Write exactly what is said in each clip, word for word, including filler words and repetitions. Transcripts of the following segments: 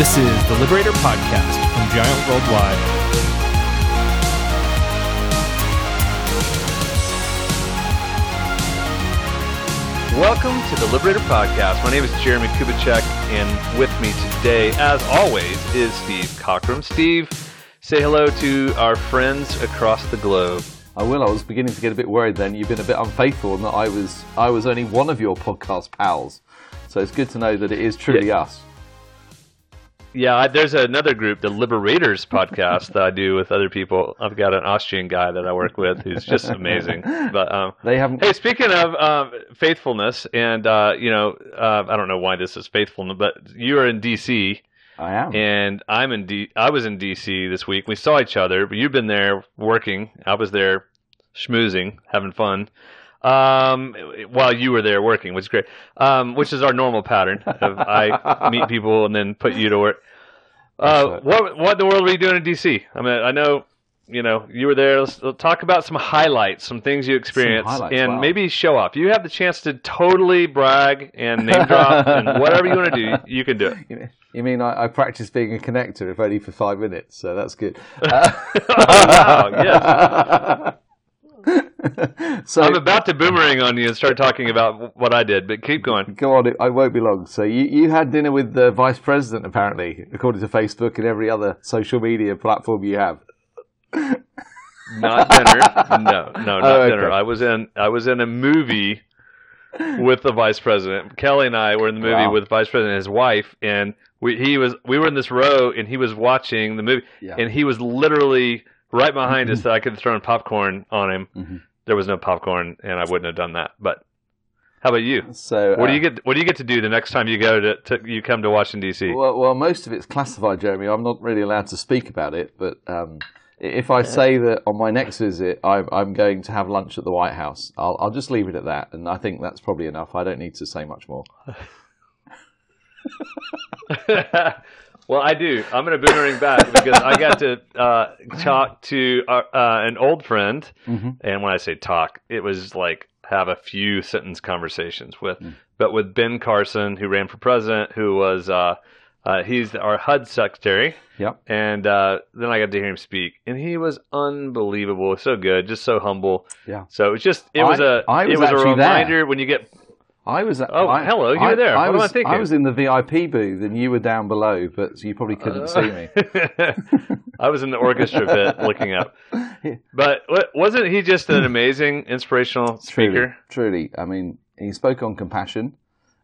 This is the Liberator Podcast from Giant Worldwide. Welcome to the Liberator Podcast. My name is Jeremy Kubicek, and with me today, as always, is Steve Cockrum. Steve, say hello to our friends across the globe. I will. I was beginning to get a bit worried then. You've been a bit unfaithful in that I was I was only one of your podcast pals. So it's good to know that it is truly yeah. us. Yeah, I, there's another group, the Liberators Podcast, that I do with other people. I've got an Austrian guy that I work with who's just amazing. But um, they haven't. Hey, speaking of um, faithfulness, and uh, you know, uh, I don't know why this is faithfulness, but you are in D C. I am, and I'm in D. I was in D C this week. We saw each other, but you've been there working. I was there schmoozing, having fun. Um, while you were there working, which is great. Um, which is our normal pattern of I meet people and then put you to work. Uh, what what in the world were you doing in D C? I mean, I know, you know, you were there. Let's, let's talk about some highlights, some things you experienced, and wow. maybe show off. You have the chance to totally brag and name drop and whatever you want to do, you can do it. You mean I, I practiced being a connector, if only for five minutes? So that's good. Uh- oh, wow! Yes. So, I'm about to boomerang on you and start talking about what I did, but keep going. Go on, I won't be long. So you, you had dinner with the vice president, apparently, according to Facebook and every other social media platform you have. Not dinner. No, no, not oh, okay. dinner. I was in I was in a movie with the vice president. Kelly and I were in the movie wow. with the vice president and his wife, and we he was we were in this row, and he was watching the movie, yeah. and he was literally right behind mm-hmm. us that I could have thrown popcorn on him. Mm-hmm. There was no popcorn, and I wouldn't have done that. But how about you? So, uh, what do you get? What do you get to do the next time you go to, to you come to Washington D C? Well, well, most of it's classified, Jeremy. I'm not really allowed to speak about it. But um, if I say that on my next visit, I'm, I'm going to have lunch at the White House, I'll, I'll just leave it at that, and I think that's probably enough. I don't need to say much more. Well, I do. I'm going to boomerang back because I got to uh, talk to our, uh, an old friend. Mm-hmm. And when I say talk, it was like have a few sentence conversations with, mm. but with Ben Carson, who ran for president, who was, uh, uh, he's our H U D secretary. Yep. And uh, then I got to hear him speak, and he was unbelievable. So good. Just so humble. Yeah. So it was just, it I, was a, I was it was a reminder there. when you get... I was. At, oh, I, hello! You I, were there. I, I what was, am I thinking? I was in the V I P booth, and you were down below, but so you probably couldn't uh, see me. I was in the orchestra bit, looking up. But wasn't he just an amazing, inspirational speaker? Truly, truly. I mean, he spoke on compassion,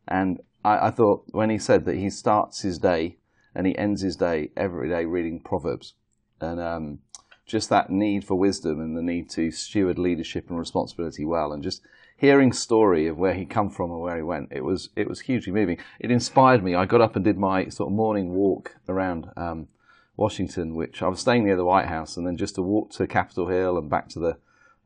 and I, I thought when he said that he starts his day and he ends his day every day reading Proverbs, and um, just that need for wisdom and the need to steward leadership and responsibility well, and just. Hearing story of where he come from and where he went, it was it was hugely moving. It inspired me. I got up and did my sort of morning walk around um, Washington, which I was staying near the White House, and then just a walk to Capitol Hill and back to the,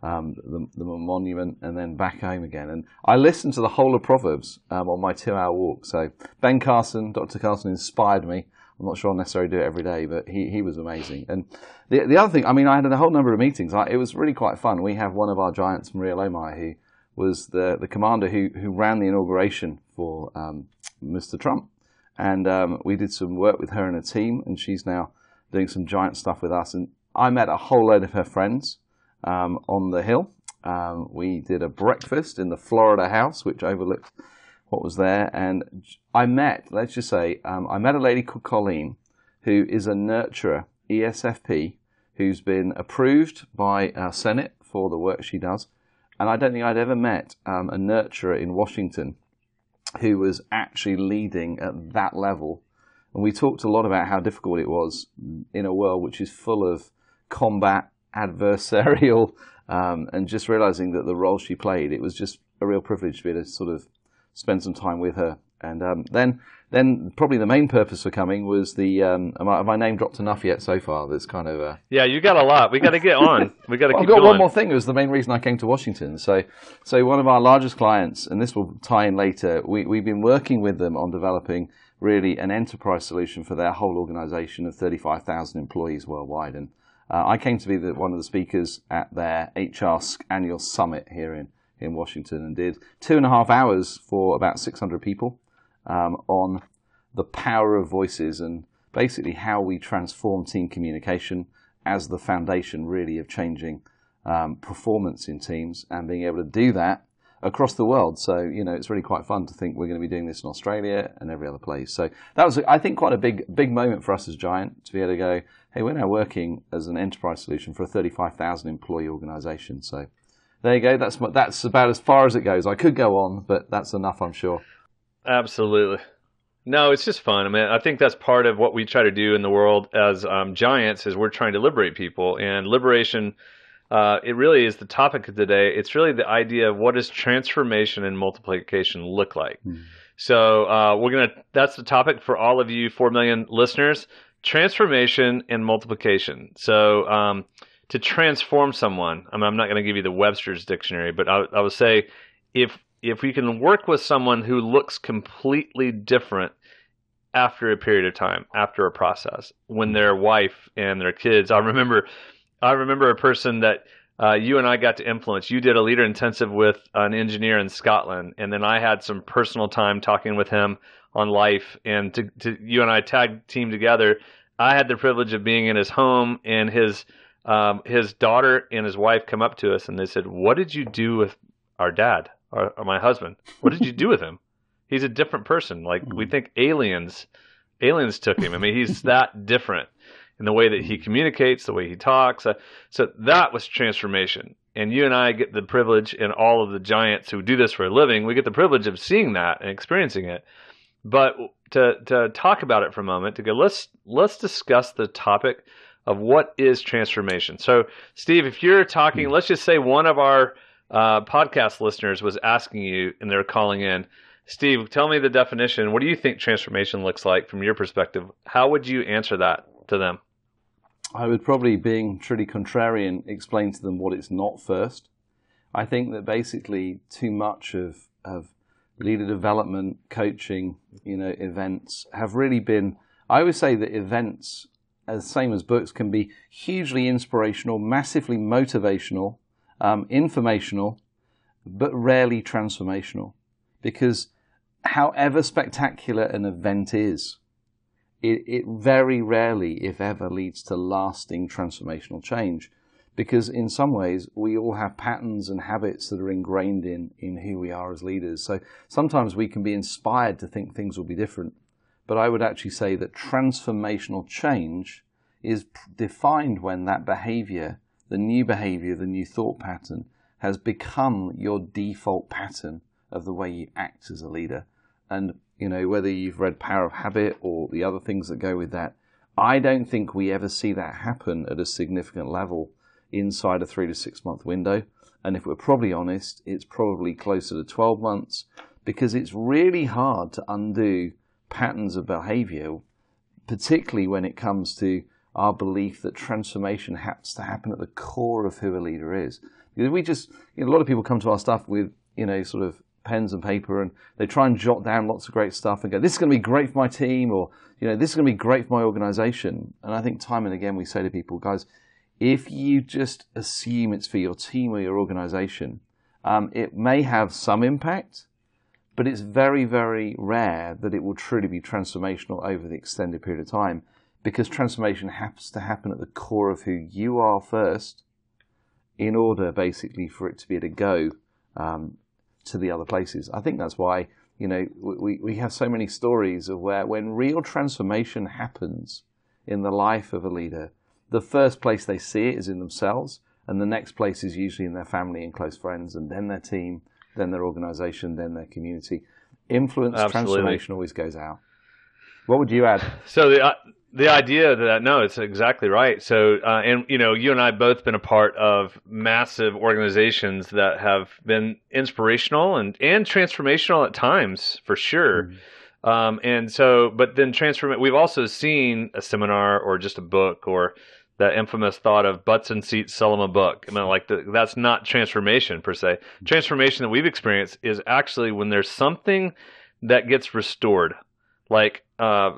um, the the monument, and then back home again. And I listened to the whole of Proverbs um, on my two-hour walk. So Ben Carson, Doctor Carson, inspired me. I'm not sure I'll necessarily do it every day, but he, he was amazing. And the the other thing, I mean, I had a whole number of meetings. I, it was really quite fun. We have one of our giants, Maria Lomai, who was the, the commander who, who ran the inauguration for um, Mister Trump. And um, we did some work with her and her team, and she's now doing some giant stuff with us. And I met a whole load of her friends um, on the Hill. Um, we did a breakfast in the Florida house, which overlooked what was there. And I met, let's just say, um, I met a lady called Colleen, who is a nurturer, E S F P, who's been approved by our Senate for the work she does. And I don't think I'd ever met um, a nurturer in Washington who was actually leading at that level. And we talked a lot about how difficult it was in a world which is full of combat, adversarial, um, and just realizing that the role she played, it was just a real privilege to be able to sort of spend some time with her. And um, then then probably the main purpose for coming was the... Um, am I, have I name dropped enough yet so far? That's kind of a... Yeah, you got a lot. We got to get on. We got to well, keep I've got going. One more thing. It was the main reason I came to Washington. So so one of our largest clients, and this will tie in later, we, we've been working with them on developing really an enterprise solution for their whole organization of thirty-five thousand employees worldwide. And uh, I came to be the, one of the speakers at their H R annual summit here in in Washington, and did two and a half hours for about six hundred people um, on the power of voices and basically how we transform team communication as the foundation really of changing um, performance in teams and being able to do that across the world. So, you know, it's really quite fun to think we're going to be doing this in Australia and every other place. So that was, I think, quite a big, big moment for us as Giant to be able to go, hey, we're now working as an enterprise solution for a thirty-five thousand employee organization. So there you go. That's that's about as far as it goes. I could go on, but that's enough, I'm sure. Absolutely. No, it's just fun. I mean, I think that's part of what we try to do in the world as um, giants is we're trying to liberate people, and liberation, Uh, it really is the topic of today. It's really the idea of what does transformation and multiplication look like? Mm. So uh, we're going to, that's the topic for all of you four million listeners, transformation and multiplication. So um, to transform someone, I mean, I'm not going to give you the Webster's dictionary, but I, I would say if, if we can work with someone who looks completely different after a period of time, after a process, when their wife and their kids, I remember I remember a person that uh, you and I got to influence. You did a leader intensive with an engineer in Scotland, and then I had some personal time talking with him on life. And to, to, you and I tag team together. I had the privilege of being in his home, and his um, his daughter and his wife come up to us, and they said, "What did you do with our dad, or, or my husband? What did you do with him? He's a different person. Like we think aliens, aliens took him. I mean, he's that different." And the way that he communicates, the way he talks. So that was transformation. And you and I get the privilege, and all of the giants who do this for a living, we get the privilege of seeing that and experiencing it. But to to talk about it for a moment, to go, let's let's discuss the topic of what is transformation. So, Steve, if you're talking, let's just say one of our uh, podcast listeners was asking you, and they're calling in, Steve, tell me the definition. What do you think transformation looks like from your perspective? How would you answer that to them? I would probably, being truly contrarian, explain to them what it's not first. I think that basically too much of, of leader development, coaching, you know, events have really been, I always say that events, as same as books, can be hugely inspirational, massively motivational, um, informational, but rarely transformational. Because however spectacular an event is, It, it very rarely, if ever, leads to lasting transformational change, because in some ways we all have patterns and habits that are ingrained in, in who we are as leaders. So sometimes we can be inspired to think things will be different, but I would actually say that transformational change is defined when that behavior, the new behavior, the new thought pattern, has become your default pattern of the way you act as a leader. And, you know, whether you've read Power of Habit or the other things that go with that, I don't think we ever see that happen at a significant level inside a three to six month window. And if we're probably honest, it's probably closer to twelve months, because it's really hard to undo patterns of behavior, particularly when it comes to our belief that transformation has to happen at the core of who a leader is. Because we just, you know, a lot of people come to our stuff with, you know, sort of pens and paper, and they try and jot down lots of great stuff and go, this is going to be great for my team, or, you know, this is going to be great for my organization. And I think time and again we say to people, guys, if you just assume it's for your team or your organization, um, it may have some impact, but it's very, very rare that it will truly be transformational over the extended period of time, because transformation has to happen at the core of who you are first in order basically for it to be able to go um, to the other places. I think that's why, you know, we, we have so many stories of where when real transformation happens in the life of a leader, the first place they see it is in themselves, and the next place is usually in their family and close friends, and then their team, then their organization, then their community. Influence, absolutely. Transformation always goes out. What would you add? So the uh, the idea that, no, it's exactly right. So, uh, and you know, you and I both been a part of massive organizations that have been inspirational and, and transformational at times, for sure. Mm-hmm. Um, and so, but then transform. We've also seen a seminar or just a book, or that infamous thought of butts and seats, sell them a book. I mean, like the, that's not transformation per se. Transformation that we've experienced is actually when there's something that gets restored. Like, uh,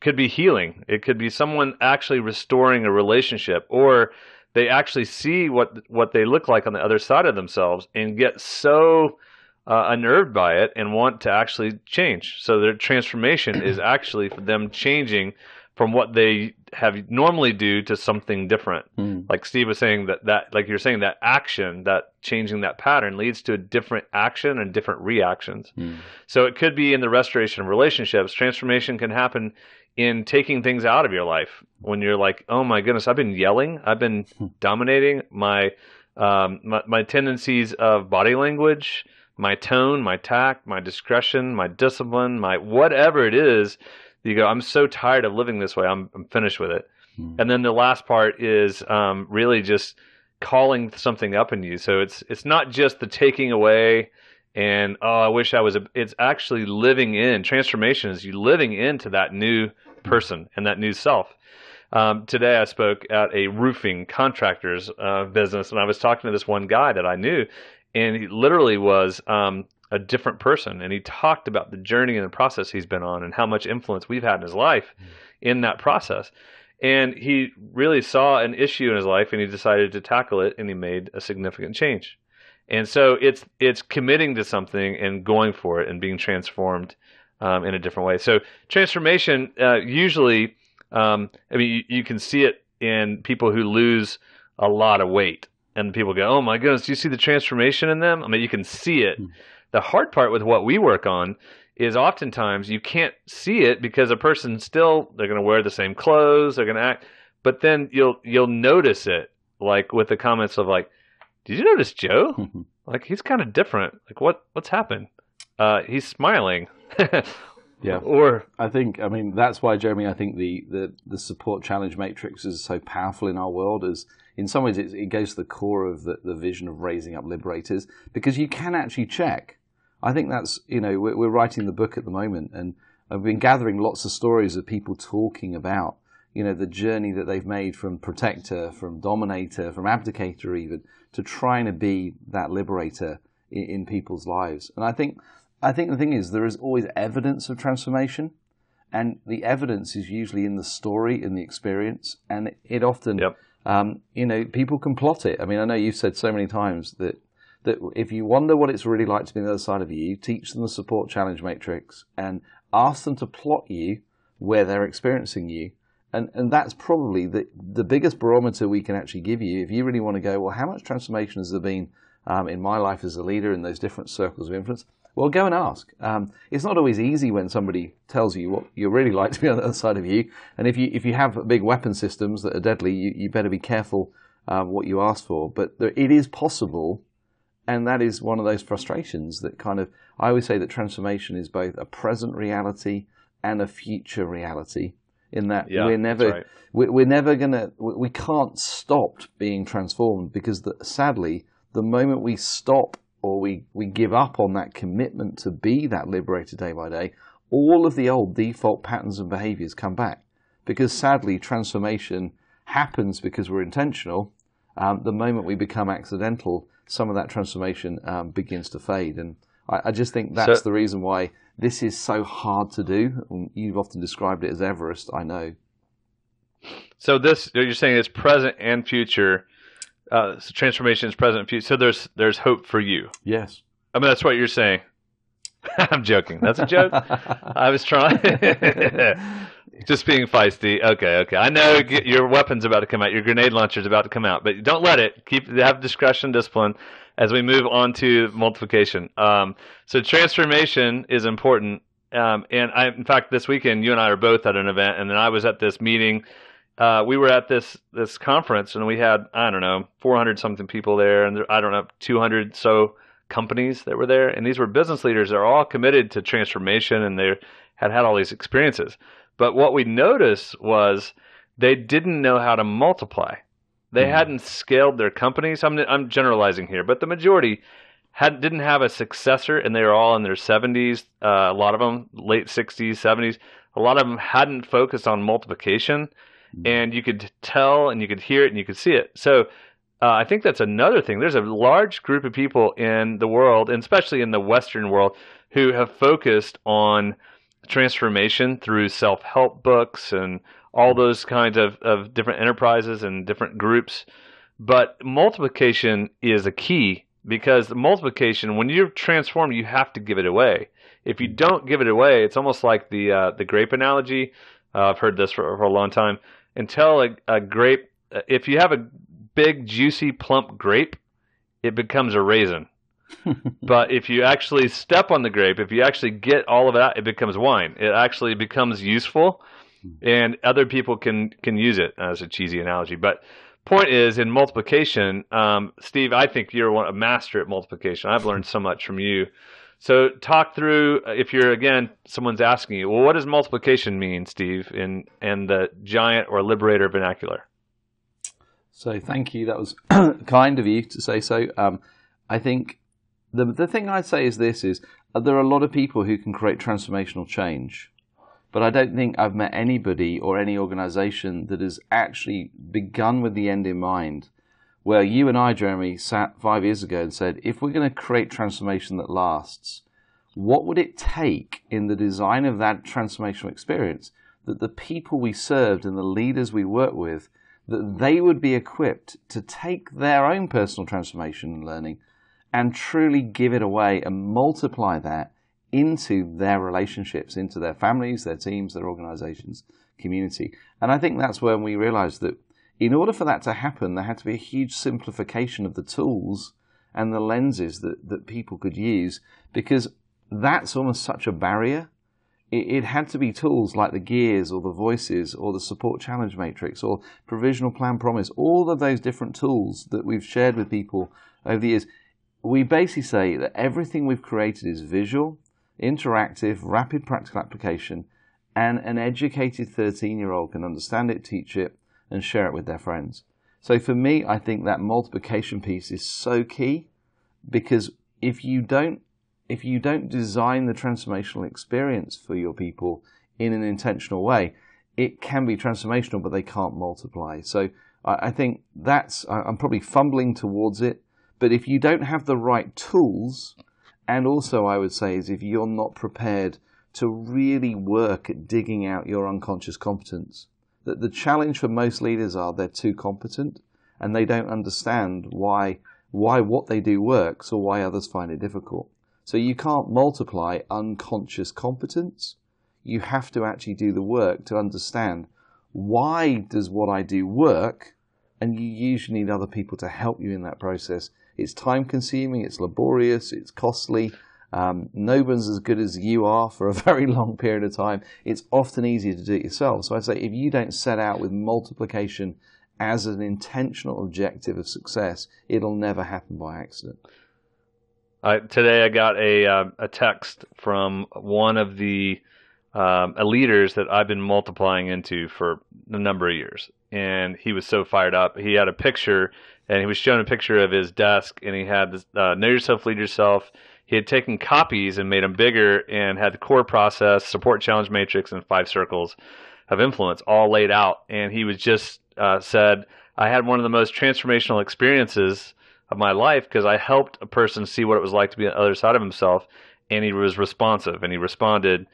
could be healing. It could be someone actually restoring a relationship, or they actually see what, what they look like on the other side of themselves and get so uh, unnerved by it and want to actually change. So their transformation is actually for them changing from what they have normally do to something different. Mm. Like Steve was saying that, that, like you're saying, that action, that changing that pattern leads to a different action and different reactions. Mm. So it could be in the restoration of relationships. Transformation can happen in taking things out of your life when you're like, oh my goodness, I've been yelling. I've been dominating my, um, my, my tendencies of body language, my tone, my tact, my discretion, my discipline, my whatever it is. You go, I'm so tired of living this way. I'm, I'm finished with it. Mm. And then the last part is um, really just calling something up in you. So it's it's not just the taking away and, oh, I wish I was. A, it's actually living in. Transformation is you living into that new person and that new self. Um, today I spoke at a roofing contractor's uh, business, and I was talking to this one guy that I knew, and he literally was um, – a different person. And he talked about the journey and the process he's been on and how much influence we've had in his life mm. in that process. And he really saw an issue in his life and he decided to tackle it and he made a significant change. And so it's, it's committing to something and going for it and being transformed um, in a different way. So transformation uh, usually, um, I mean, you, you can see it in people who lose a lot of weight and people go, oh my goodness, do you see the transformation in them? I mean, you can see it. Mm. The hard part with what we work on is oftentimes you can't see it because a person still, they're going to wear the same clothes, they're going to act, but then you'll, you'll notice it like with the comments of like, did you notice Joe? Like he's kind of different. Like what, what's happened? Uh, he's smiling. Yeah. Or I think, I mean, that's why, Jeremy, I think the, the, the support challenge matrix is so powerful in our world is in some ways it, it goes to the core of the, the vision of raising up liberators because you can actually check. I think that's, you know, we're, we're writing the book at the moment and I've been gathering lots of stories of people talking about, you know, the journey that they've made from protector, from dominator, from abdicator even, to trying to be that liberator in, in people's lives. And I think... I think the thing is, there is always evidence of transformation, and the evidence is usually in the story, in the experience, and it often, yep. um, you know, people can plot it. I mean, I know you've said so many times that that if you wonder what it's really like to be on the other side of you, teach them the support challenge matrix and ask them to plot you where they're experiencing you, and and that's probably the the biggest barometer we can actually give you if you really want to go. Well, how much transformation has there been um, in my life as a leader in those different circles of influence? Well, go and ask. Um, it's not always easy when somebody tells you what you really like to be on the other side of you. And if you if you have big weapon systems that are deadly, you, you better be careful um, what you ask for. But there, it is possible, and that is one of those frustrations that kind of, I always say that transformation is both a present reality and a future reality in that yeah, we're never, right. we, we're never going to, we, we can't stop being transformed because the, sadly, the moment we stop or we, we give up on that commitment to be that liberator day by day, all of the old default patterns and behaviors come back. Because sadly, transformation happens because we're intentional. Um, the moment we become accidental, some of that transformation um, begins to fade. And I, I just think that's so, the reason why this is so hard to do. You've often described it as Everest, I know. So this, you're saying it's present and future. Uh, so transformation is present and future. So there's there's hope for you. Yes. I mean, that's what you're saying. I'm joking. That's a joke. I was trying. Just being feisty. Okay, okay. I know your weapon's about to come out. Your grenade launcher's about to come out. But don't let it. Keep have discretion, discipline as we move on to multiplication. Um, so transformation is important. Um, and, I, in fact, this weekend, you and I are both at an event. And then I was at this meeting. Uh, we were at this, this conference and we had, I don't know, four hundred something people there. And there, I don't know, two hundred so companies that were there. And these were business leaders that are all committed to transformation and they had had all these experiences. But what we noticed was they didn't know how to multiply. They mm-hmm. hadn't scaled their companies. I'm, I'm generalizing here, but the majority had, didn't have a successor and they were all in their seventies. Uh, a lot of them, late sixties, seventies. A lot of them hadn't focused on multiplication. And you could tell and you could hear it and you could see it. So uh, I think that's another thing. There's a large group of people in the world, and especially in the Western world, who have focused on transformation through self-help books and all those kinds of, of different enterprises and different groups. But multiplication is a key because the multiplication, when you're transformed, you have to give it away. If you don't give it away, it's almost like the uh, the grape analogy. Uh, I've heard this for, for a long time. Until a, a grape, if you have a big, juicy, plump grape, it becomes a raisin. But if you actually step on the grape, if you actually get all of that, it becomes wine. It actually becomes useful, and other people can, can use it. That's a cheesy analogy. But point is, in multiplication, um, Steve, I think you're one, a master at multiplication. I've learned so much from you. So talk through, if you're, again, someone's asking you, well, what does multiplication mean, Steve, in, in the Giant or Liberator vernacular? So thank you. That was kind of you to say so. Um, I think the the thing I'd say is this, is uh, there are a lot of people who can create transformational change, but I don't think I've met anybody or any organization that has actually begun with the end in mind, where you and I, Jeremy, sat five years ago and said, if we're going to create transformation that lasts, what would it take in the design of that transformational experience that the people we served and the leaders we worked with, that they would be equipped to take their own personal transformation and learning and truly give it away and multiply that into their relationships, into their families, their teams, their organizations, community. And I think that's when we realized that in order for that to happen, there had to be a huge simplification of the tools and the lenses that, that people could use, because that's almost such a barrier. It, it had to be tools like the Gears or the Voices or the Support Challenge Matrix or Provisional Plan Promise, all of those different tools that we've shared with people over the years. We basically say that everything we've created is visual, interactive, rapid practical application, and an educated thirteen-year-old can understand it, teach it, and share it with their friends. So for me, I think that multiplication piece is so key, because if you don't if you don't design the transformational experience for your people in an intentional way, it can be transformational, but they can't multiply. So I think that's, I'm probably fumbling towards it, but if you don't have the right tools, and also I would say is if you're not prepared to really work at digging out your unconscious competence, that the challenge for most leaders are they're too competent and they don't understand why why what they do works or why others find it difficult. So you can't multiply unconscious competence. You have to actually do the work to understand, why does what I do work? And you usually need other people to help you in that process. It's time consuming, it's laborious, it's costly. Um, no one's as good as you are for a very long period of time. It's often easier to do it yourself. So I'd say if you don't set out with multiplication as an intentional objective of success, it'll never happen by accident. Uh, today I got a, uh, a text from one of the um, leaders that I've been multiplying into for a number of years. And he was so fired up. He had a picture, and he was shown a picture of his desk, and he had this, uh, Know Yourself, Lead Yourself. He had taken copies and made them bigger and had the core process, support challenge matrix, and five circles of influence all laid out. And he was just uh, said, I had one of the most transformational experiences of my life because I helped a person see what it was like to be on the other side of himself. And he was responsive and he responded.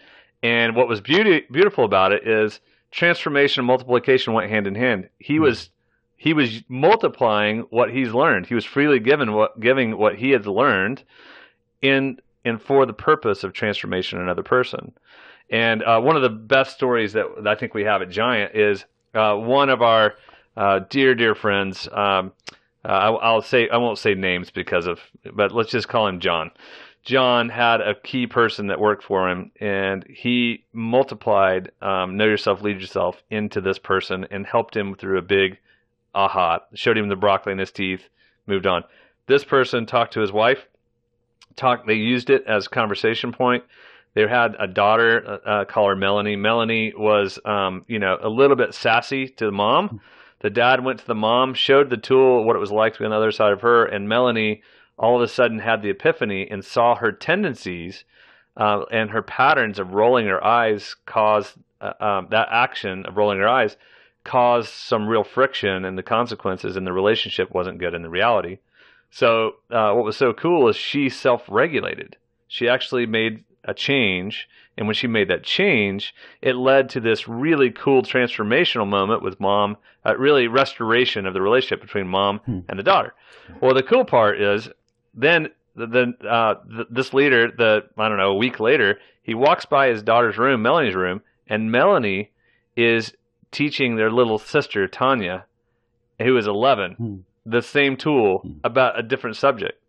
And what was beauty, beautiful about it is transformation and multiplication went hand in hand. He mm-hmm. was he was multiplying what he's learned. He was freely given what, giving what he had learned in and for the purpose of transformation in another person. And uh, one of the best stories that I think we have at Giant is uh, one of our uh, dear, dear friends. Um, uh, I, I'll say I won't say names because of, but let's just call him John. John had a key person that worked for him, and he multiplied um, Know Yourself, Lead Yourself into this person and helped him through a big aha. Showed him the broccoli in his teeth, moved on. This person talked to his wife. Talk. They used it as a conversation point. They had a daughter, uh, call her Melanie. Melanie was, um, you know, a little bit sassy to the mom. The dad went to the mom, showed the tool, what it was like to be on the other side of her, and Melanie all of a sudden had the epiphany and saw her tendencies uh, and her patterns of rolling her eyes caused uh, um, that action of rolling her eyes caused some real friction and the consequences, and the relationship wasn't good in the reality. So uh, what was so cool is she self-regulated. She actually made a change, and when she made that change, it led to this really cool transformational moment with mom, uh, really restoration of the relationship between mom hmm. and the daughter. Well, the cool part is then the, the, uh, the, this leader, the I don't know, a week later, he walks by his daughter's room, Melanie's room, and Melanie is teaching their little sister, Tanya, who is eleven, hmm. the same tool hmm. about a different subject.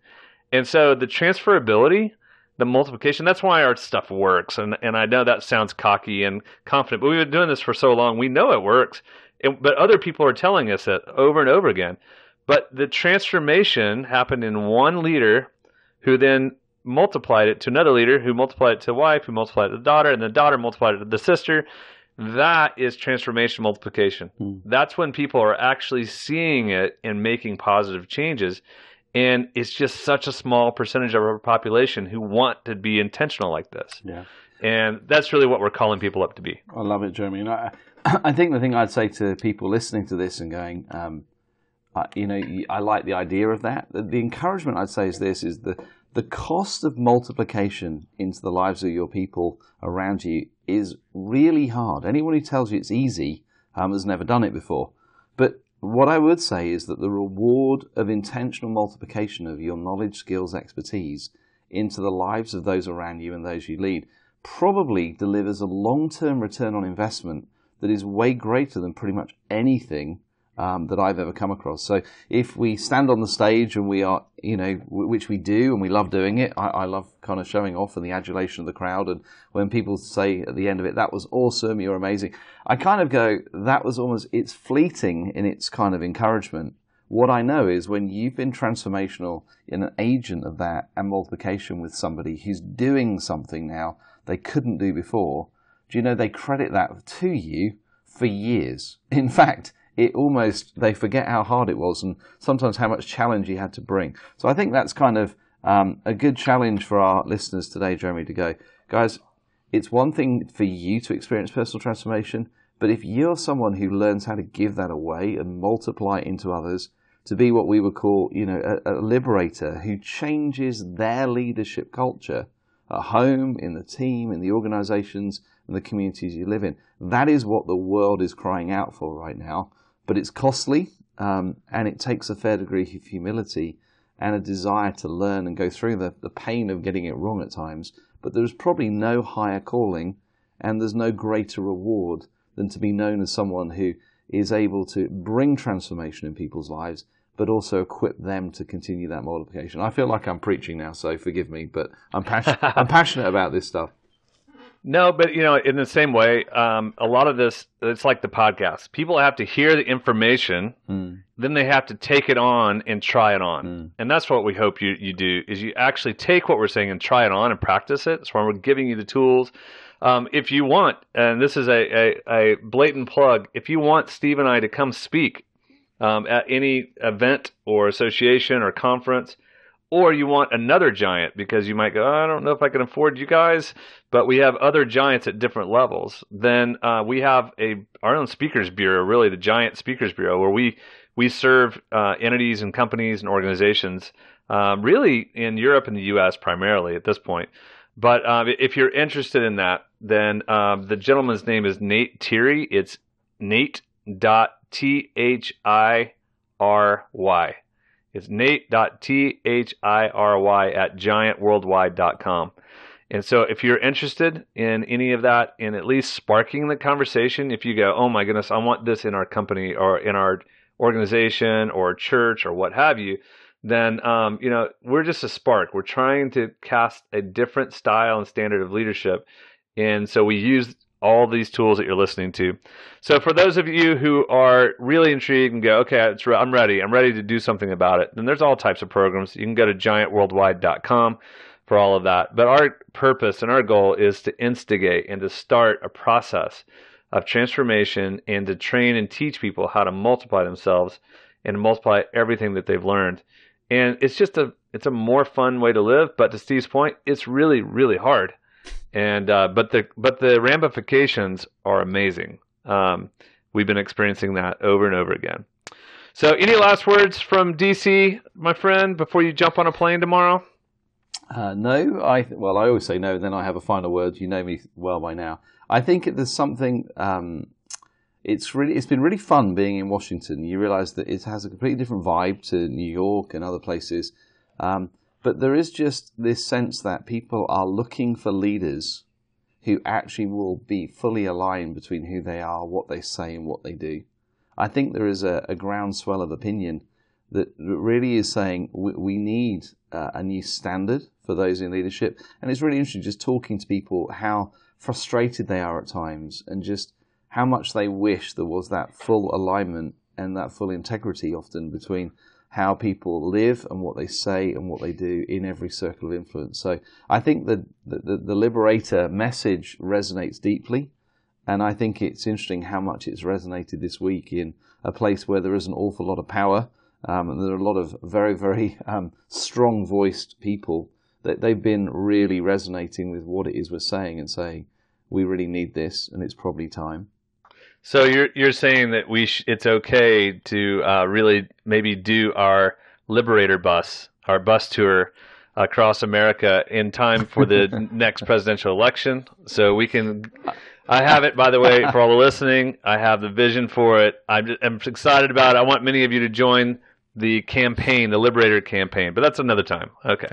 And so the transferability, the multiplication, that's why our stuff works. And and I know that sounds cocky and confident, but we've been doing this for so long, we know it works. It, but other people are telling us that over and over again. But the transformation happened in one leader who then multiplied it to another leader who multiplied it to the wife, who multiplied it to the daughter, and the daughter multiplied it to the sister. That is transformation multiplication. Mm. That's when people are actually seeing it and making positive changes. And it's just such a small percentage of our population who want to be intentional like this. Yeah. And that's really what we're calling people up to be. I love it, Jeremy. And I, I think the thing I'd say to people listening to this and going, um, I, you know, I like the idea of that. The, the encouragement I'd say is this, is the, the cost of multiplication into the lives of your people around you is really hard. Anyone who tells you it's easy um, has never done it before. But what I would say is that the reward of intentional multiplication of your knowledge, skills, expertise into the lives of those around you and those you lead probably delivers a long-term return on investment that is way greater than pretty much anything um, that I've ever come across. So if we stand on the stage and we are, you know, w- which we do and we love doing it, I-, I love kind of showing off and the adulation of the crowd. And when people say at the end of it, that was awesome, you're amazing. I kind of go, that was almost, it's fleeting in its kind of encouragement. What I know is when you've been transformational in an agent of that and multiplication with somebody who's doing something now they couldn't do before, do you know they credit that to you for years? In fact, it almost, they forget how hard it was and sometimes how much challenge you had to bring. So I think that's kind of um, a good challenge for our listeners today, Jeremy, to go, guys, it's one thing for you to experience personal transformation, but if you're someone who learns how to give that away and multiply it into others, to be what we would call, you know, a, a liberator who changes their leadership culture at home, in the team, in the organizations, and the communities you live in. That is what the world is crying out for right now. But it's costly, um, and it takes a fair degree of humility and a desire to learn and go through the, the pain of getting it wrong at times. But there's probably no higher calling, and there's no greater reward than to be known as someone who is able to bring transformation in people's lives, but also equip them to continue that multiplication. I feel like I'm preaching now, so forgive me, but I'm, passion- I'm passionate about this stuff. No, but, you know, in the same way, um, a lot of this, it's like the podcast. People have to hear the information, mm. then they have to take it on and try it on. Mm. And that's what we hope you, you do, is you actually take what we're saying and try it on and practice it. That's why we're giving you the tools. Um, if you want, and this is a, a, a blatant plug, if you want Steve and I to come speak um, at any event or association or conference, or you want another giant because you might go, oh, I don't know if I can afford you guys, but we have other giants at different levels. Then uh, we have a our own speakers bureau, really the Giant Speakers Bureau, where we we serve uh, entities and companies and organizations, uh, really in Europe and the U S primarily at this point. But uh, if you're interested in that, then uh, the gentleman's name is Nate Thierry. It's Nate dot T H I R Y. It's nate dot T H I R Y at giant worldwide dot com. And so if you're interested in any of that and at least sparking the conversation, if you go, oh my goodness, I want this in our company or in our organization or church or what have you, then, um, you know, we're just a spark. We're trying to cast a different style and standard of leadership. And so we use all these tools that you're listening to. So for those of you who are really intrigued and go, okay, it's re- I'm ready. I'm ready to do something about it. Then there's all types of programs. You can go to giant worldwide dot com for all of that. But our purpose and our goal is to instigate and to start a process of transformation and to train and teach people how to multiply themselves and multiply everything that they've learned. And it's just a, it's a more fun way to live. But to Steve's point, it's really, really hard. And uh, but the but the ramifications are amazing. Um, we've been experiencing that over and over again. So, any last words from D C, my friend, before you jump on a plane tomorrow? Uh, no, I th- well, I always say no, and then I have a final word. You know me well by now. I think there's something. Um, it's really it's been really fun being in Washington. You realize that it has a completely different vibe to New York and other places. Um, But there is just this sense that people are looking for leaders who actually will be fully aligned between who they are, what they say, and what they do. I think there is a, a groundswell of opinion that really is saying we, we need uh, a new standard for those in leadership. And it's really interesting just talking to people how frustrated they are at times and just how much they wish there was that full alignment and that full integrity often between how people live and what they say and what they do in every circle of influence. So I think the, the, the Liberator message resonates deeply. And I think it's interesting how much it's resonated this week in a place where there is an awful lot of power. Um, and there are a lot of very, very um, strong-voiced people that they've been really resonating with what it is we're saying and saying, we really need this and it's probably time. So you're you're saying that we sh- it's okay to uh, really maybe do our Liberator bus, our bus tour across America in time for the next presidential election. So we can. I have it, by the way, for all the listening. I have the vision for it. I'm, just, I'm excited about it. I want many of you to join the campaign, the Liberator campaign, but that's another time. Okay,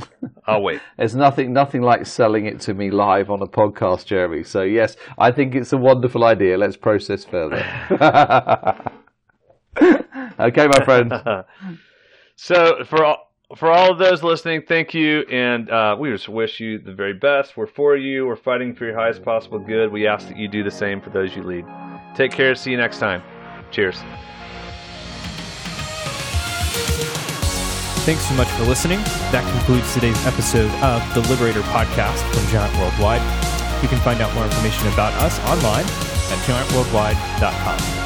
I'll wait. There's nothing nothing like selling it to me live on a podcast, Jeremy. So yes, I think it's a wonderful idea. Let's process further. Okay, my friend. So for all, for all of those listening, thank you, and uh, we just wish you the very best. We're for you. We're fighting for your highest possible good. We ask that you do the same for those you lead. Take care. See you next time. Cheers. Thanks so much for listening. That concludes today's episode of the Liberator Podcast from Giant Worldwide. You can find out more information about us online at giant worldwide dot com.